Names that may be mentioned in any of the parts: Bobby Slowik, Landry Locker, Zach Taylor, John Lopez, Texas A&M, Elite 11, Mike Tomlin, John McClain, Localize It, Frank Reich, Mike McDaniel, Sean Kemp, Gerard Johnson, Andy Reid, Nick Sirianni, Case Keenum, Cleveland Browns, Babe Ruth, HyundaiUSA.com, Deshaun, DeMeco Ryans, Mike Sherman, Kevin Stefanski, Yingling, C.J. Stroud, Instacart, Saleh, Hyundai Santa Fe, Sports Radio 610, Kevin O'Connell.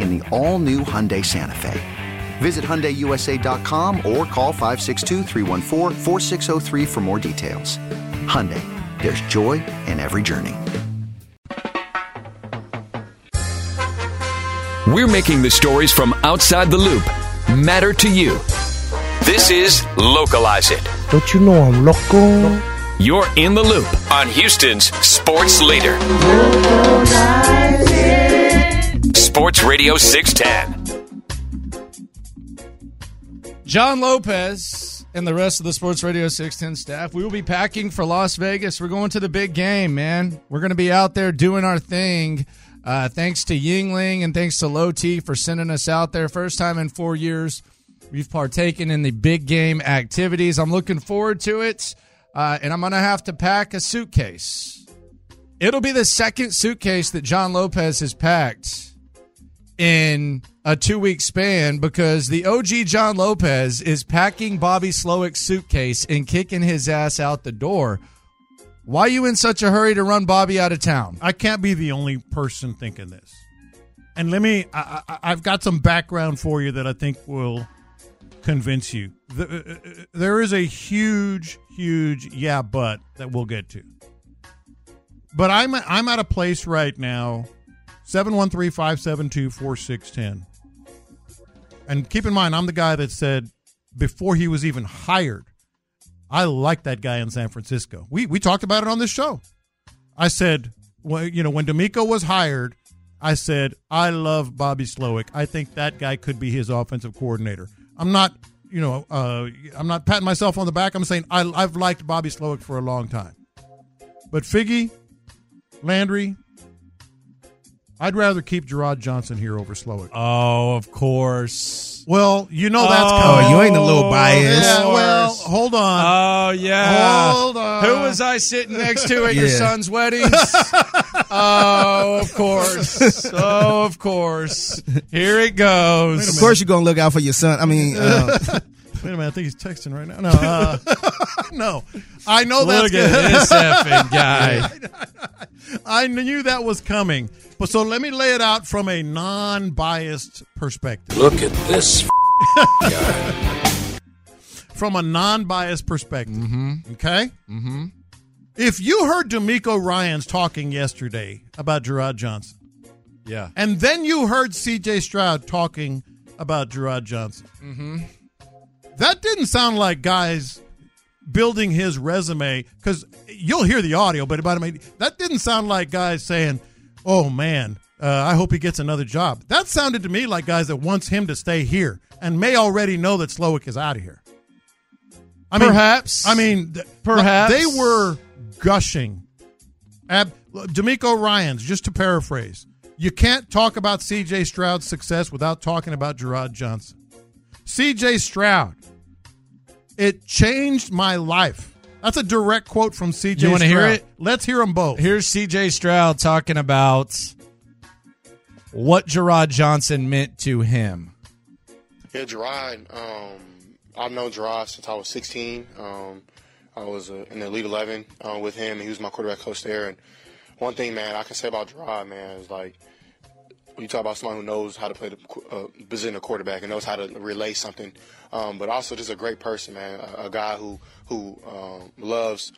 in the all-new Hyundai Santa Fe. Visit HyundaiUSA.com or call 562-314-4603 for more details. Hyundai, there's joy in every journey. We're making the stories from outside the loop matter to you. This is Localize It. Don't you know I'm local? You're in the loop on Houston's sports leader. Sports Radio 610. John Lopez and the rest of the Sports Radio 610 staff, we will be packing for Las Vegas. We're going to the big game, man. We're going to be out there doing our thing. Thanks to Yingling and thanks to Low T for sending us out there. First time in 4 years we've partaken in the big game activities. I'm looking forward to it. And I'm going to have to pack a suitcase. It'll be the second suitcase that John Lopez has packed in a 2-week span, because the OG John Lopez is packing Bobby Slowik's suitcase and kicking his ass out the door. Why are you in such a hurry to run Bobby out of town? I can't be the only person thinking this. And I've got some background for you that I think will convince you. There is a huge yeah but that we'll get to, but I'm at a place right now. 713-572-4610, and keep in mind I'm the guy that said before he was even hired, I like that guy in San Francisco. We talked about it on this show. I said, well, you know, when DeMeco was hired, I said I love Bobby Slowik. I think that guy could be his offensive coordinator. I'm not patting myself on the back. I'm saying I've liked Bobby Slowik for a long time. But Figgy, Landry, I'd rather keep Gerard Johnson here over Slowik. Oh, of course. Well, you know that's coming. You ain't a little biased. Yeah, well, hold on. Oh, yeah. Hold on. Who was I sitting next to at your son's weddings? Oh, of course. Oh, of course. Here it goes. Of course you're going to look out for your son. Wait a minute. I think he's texting right now. No. No. I know that's good. Look at this effing guy. I knew that was coming. But so let me lay it out from a non-biased perspective. Look at this guy. From a non-biased perspective. Mm-hmm. Okay? Mm-hmm. If you heard DeMeco Ryans talking yesterday about Gerard Johnson, yeah, and then you heard C.J. Stroud talking about Gerard Johnson, mm-hmm, that didn't sound like guys building his resume, because you'll hear the audio, but that didn't sound like guys saying, oh, man, I hope he gets another job. That sounded to me like guys that wants him to stay here and may already know that Slowik is out of here. Perhaps. They were gushing. DeMeco Ryans, just to paraphrase, you can't talk about C.J. Stroud's success without talking about Gerard Johnson. C.J. Stroud, it changed my life. That's a direct quote from C.J. Stroud. You want to hear it? Let's hear them both. Here's C.J. Stroud talking about what Gerard Johnson meant to him. Yeah, Gerard, I've known Gerard since I was 16. I was in the Elite 11 with him, and he was my quarterback coach there. And one thing, man, I can say about Gerard, man, is like when you talk about someone who knows how to play the position of quarterback and knows how to relay something, but also just a great person, man, a guy who loves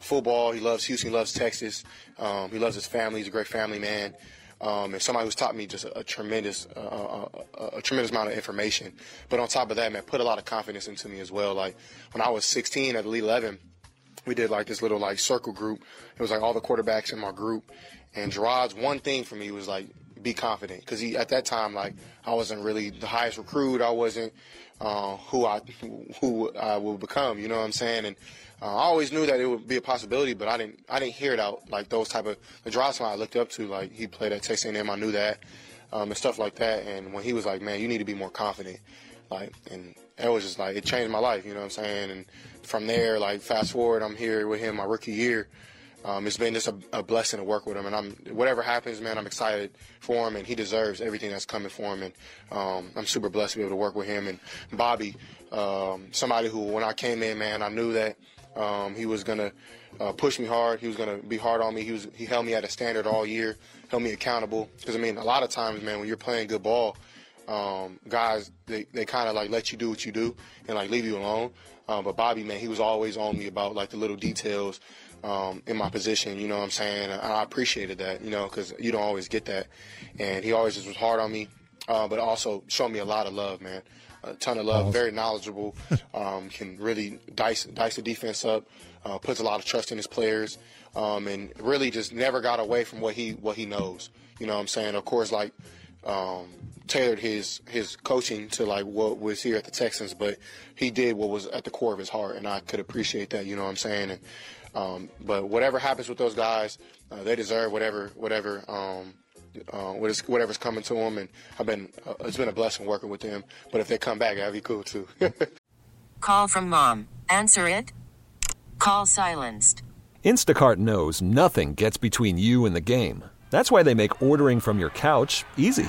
football. He loves Houston. He loves Texas. He loves his family. He's a great family man. And somebody who's taught me just a tremendous amount of information. But on top of that, man, put a lot of confidence into me as well. Like when I was 16 at Elite 11, we did like this little like circle group. It was like all the quarterbacks in my group. And Gerard's one thing for me was like be confident, because he at that time, like I wasn't really the highest recruit. I wasn't who I would become. You know what I'm saying? And I always knew that it would be a possibility, but I didn't hear it out like those type of the drives I looked up to. Like he played at Texas A&M, I knew that, and stuff like that. And when he was like, "Man, you need to be more confident," like, and it was just like it changed my life. You know what I'm saying? And from there, like fast forward, I'm here with him my rookie year. It's been just a blessing to work with him, and whatever happens, man, I'm excited for him, and he deserves everything that's coming for him. And I'm super blessed to be able to work with him. And Bobby, somebody who when I came in, man, I knew that. He was going to push me hard. He was going to be hard on me. He held me at a standard all year, held me accountable. Because, I mean, a lot of times, man, when you're playing good ball, guys, they kind of, like, let you do what you do and, like, leave you alone. But Bobby, man, he was always on me about, like, the little details in my position, you know what I'm saying? And I appreciated that, you know, because you don't always get that. And he always just was hard on me, but also showed me a lot of love, man. A ton of love, very knowledgeable, can really dice the defense up, puts a lot of trust in his players, and really just never got away from what he knows. You know what I'm saying? Of course, like tailored his coaching to like what was here at the Texans, but he did what was at the core of his heart, and I could appreciate that. You know what I'm saying? And, but whatever happens with those guys, they deserve whatever. Whatever's coming to them, and it's been a blessing working with them. But if they come back, that'd be cool too. Call from mom. Answer it. Call silenced. Instacart knows nothing gets between you and the game. That's why they make ordering from your couch easy.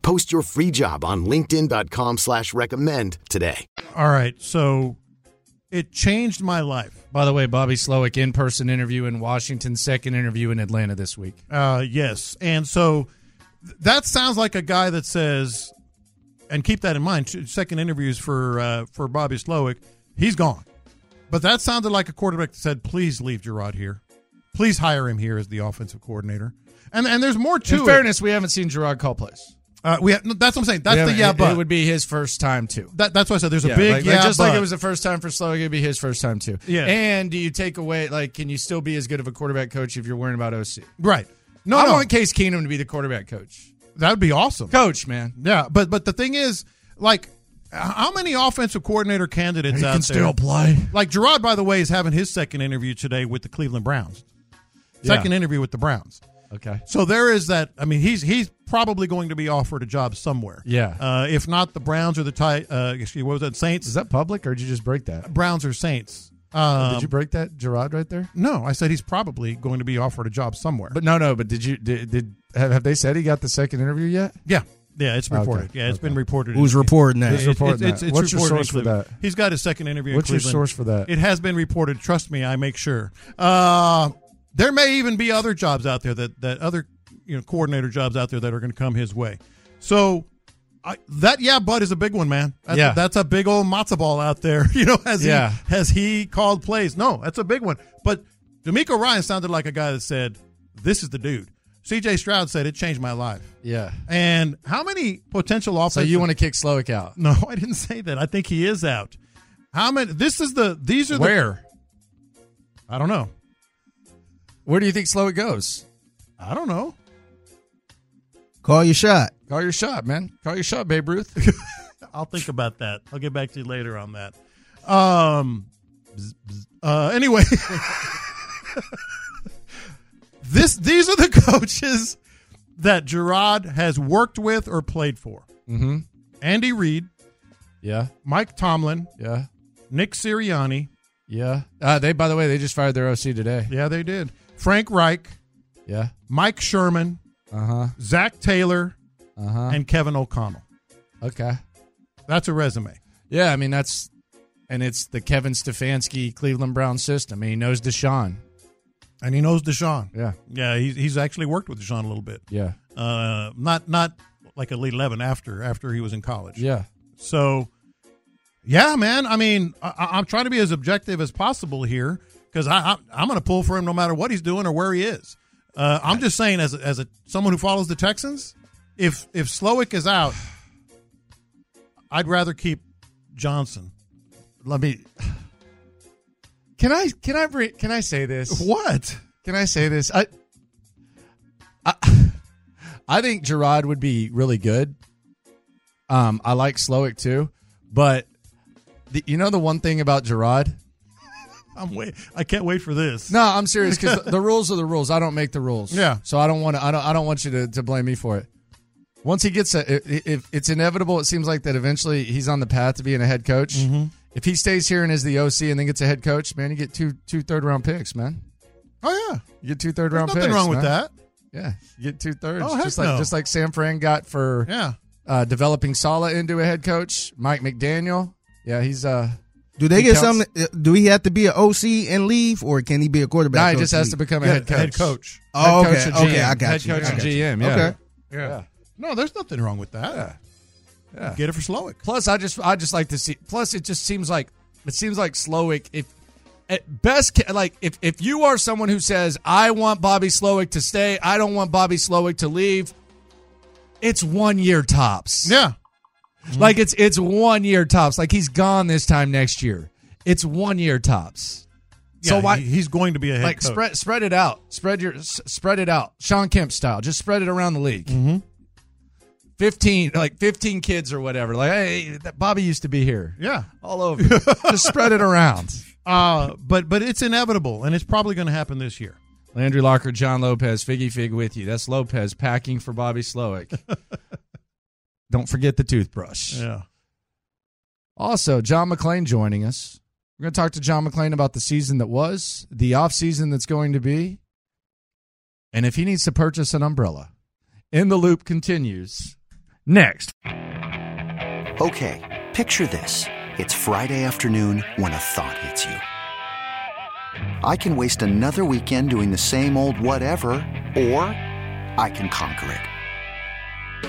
Post your free job on linkedin.com/recommend today. All right, so it changed my life. By the way, Bobby Slowik, in-person interview in Washington, second interview in Atlanta this week. Yes, and so that sounds like a guy that says, and keep that in mind, second interviews for Bobby Slowik, he's gone. But that sounded like a quarterback that said, please leave Gerard here. Please hire him here as the offensive coordinator. And there's more to it. In fairness, we haven't seen Gerard call plays. That's what I'm saying. That's the yeah, but. It would be his first time, too. That's what I said. There's a big just but. Like it was the first time for Slowik, it would be his first time, too. Yeah. And do you take away, like, can you still be as good of a quarterback coach if you're worrying about OC? Right. No. I want Case Keenum to be the quarterback coach. That would be awesome. Coach, man. Yeah, but the thing is, like, how many offensive coordinator candidates out there? He can still play. Like Gerard, by the way, is having his second interview today with the Cleveland Browns. Second interview with the Browns. Okay. So there is that. I mean, he's probably going to be offered a job somewhere. Yeah. If not the Browns or the Saints. Is that public or did you just break that? Browns or Saints. Did you break that, Gerard, right there? No, I said he's probably going to be offered a job somewhere. But did you have they said he got the second interview yet? Yeah. Yeah, it's reported. Okay. Yeah, it's been reported. Who's reporting that? What's your source for that? He's got a second interview in Cleveland. What's your source for that? It has been reported. Trust me, I make sure. There may even be other jobs out there that other coordinator jobs out there that are going to come his way. So Bud is a big one, man. That's a big old matzo ball out there. Has he called plays? No, that's a big one. But DeMeco Ryans sounded like a guy that said, "This is the dude." C.J. Stroud said, "It changed my life." Yeah. And how many potential offenses? So you want to kick Slowik out? No, I didn't say that. I think he is out. How many? Where? I don't know. Where do you think Slowik goes? I don't know. Call your shot. Call your shot, man. Call your shot, Babe Ruth. I'll think about that. I'll get back to you later on that. Anyway. These are the coaches that Gerard has worked with or played for. Mm-hmm. Andy Reid. Yeah. Mike Tomlin. Yeah. Nick Sirianni. Yeah. By the way, they just fired their OC today. Yeah, they did. Frank Reich. Yeah. Mike Sherman. Uh-huh. Zach Taylor. Uh-huh. And Kevin O'Connell. Okay. That's a resume. Yeah, I mean, it's the Kevin Stefanski Cleveland Browns system. He knows Deshaun. And he knows Deshaun. Yeah. Yeah, he's actually worked with Deshaun a little bit. Yeah. Not like Elite 11 after he was in college. Yeah. So, yeah, man, I mean, I'm trying to be as objective as possible here because I'm going to pull for him no matter what he's doing or where he is. I'm just saying as a someone who follows the Texans, if Slowik is out, I'd rather keep Johnson. Can I say this? What? Can I say this? I think Gerard would be really good. I like Slowik too, but the one thing about Gerard? I can't wait for this. No, I'm serious because the rules are the rules. I don't make the rules. Yeah. So I don't want you to blame me for it. Once he gets if it's inevitable, it seems like that eventually he's on the path to being a head coach. Mm-hmm. If he stays here and is the OC and then gets a head coach, man, you get two third-round picks, man. Oh, yeah. You get two third-round picks. Nothing wrong with that. Yeah. You get two thirds. Oh, just like San Fran got for developing Saleh into a head coach. Mike McDaniel. Yeah, he's do he have to be an OC and leave, or can he be a quarterback? No, he just has to become a head coach. Head coach. Oh, okay. Head coach or GM. Okay, I got you. Head coach or GM, yeah. Okay. Yeah. No, there's nothing wrong with that. Yeah. Yeah. Get it for Slowik. Plus, I just like to see. Plus, it seems like Slowik. If at best, like if you are someone who says I want Bobby Slowik to stay, I don't want Bobby Slowik to leave. It's 1 year tops. Yeah, like it's 1 year tops. Like he's gone this time next year. It's 1 year tops. Yeah, so why he's going to be a head coach? Spread it out. Spread it out. Sean Kemp style. Just spread it around the league. Mm-hmm. 15 kids or whatever. Like, hey, Bobby used to be here. Yeah. All over. Just spread it around. But it's inevitable, and it's probably going to happen this year. Landry Locker, John Lopez, Figgy Fig with you. That's Lopez packing for Bobby Slowik. Don't forget the toothbrush. Yeah. Also, John McClain joining us. We're going to talk to John McClain about the season that was, the offseason that's going to be, and if he needs to purchase an umbrella. In the Loop continues. Next. Okay, picture this. It's Friday afternoon when a thought hits you. I can waste another weekend doing the same old whatever, or I can conquer it.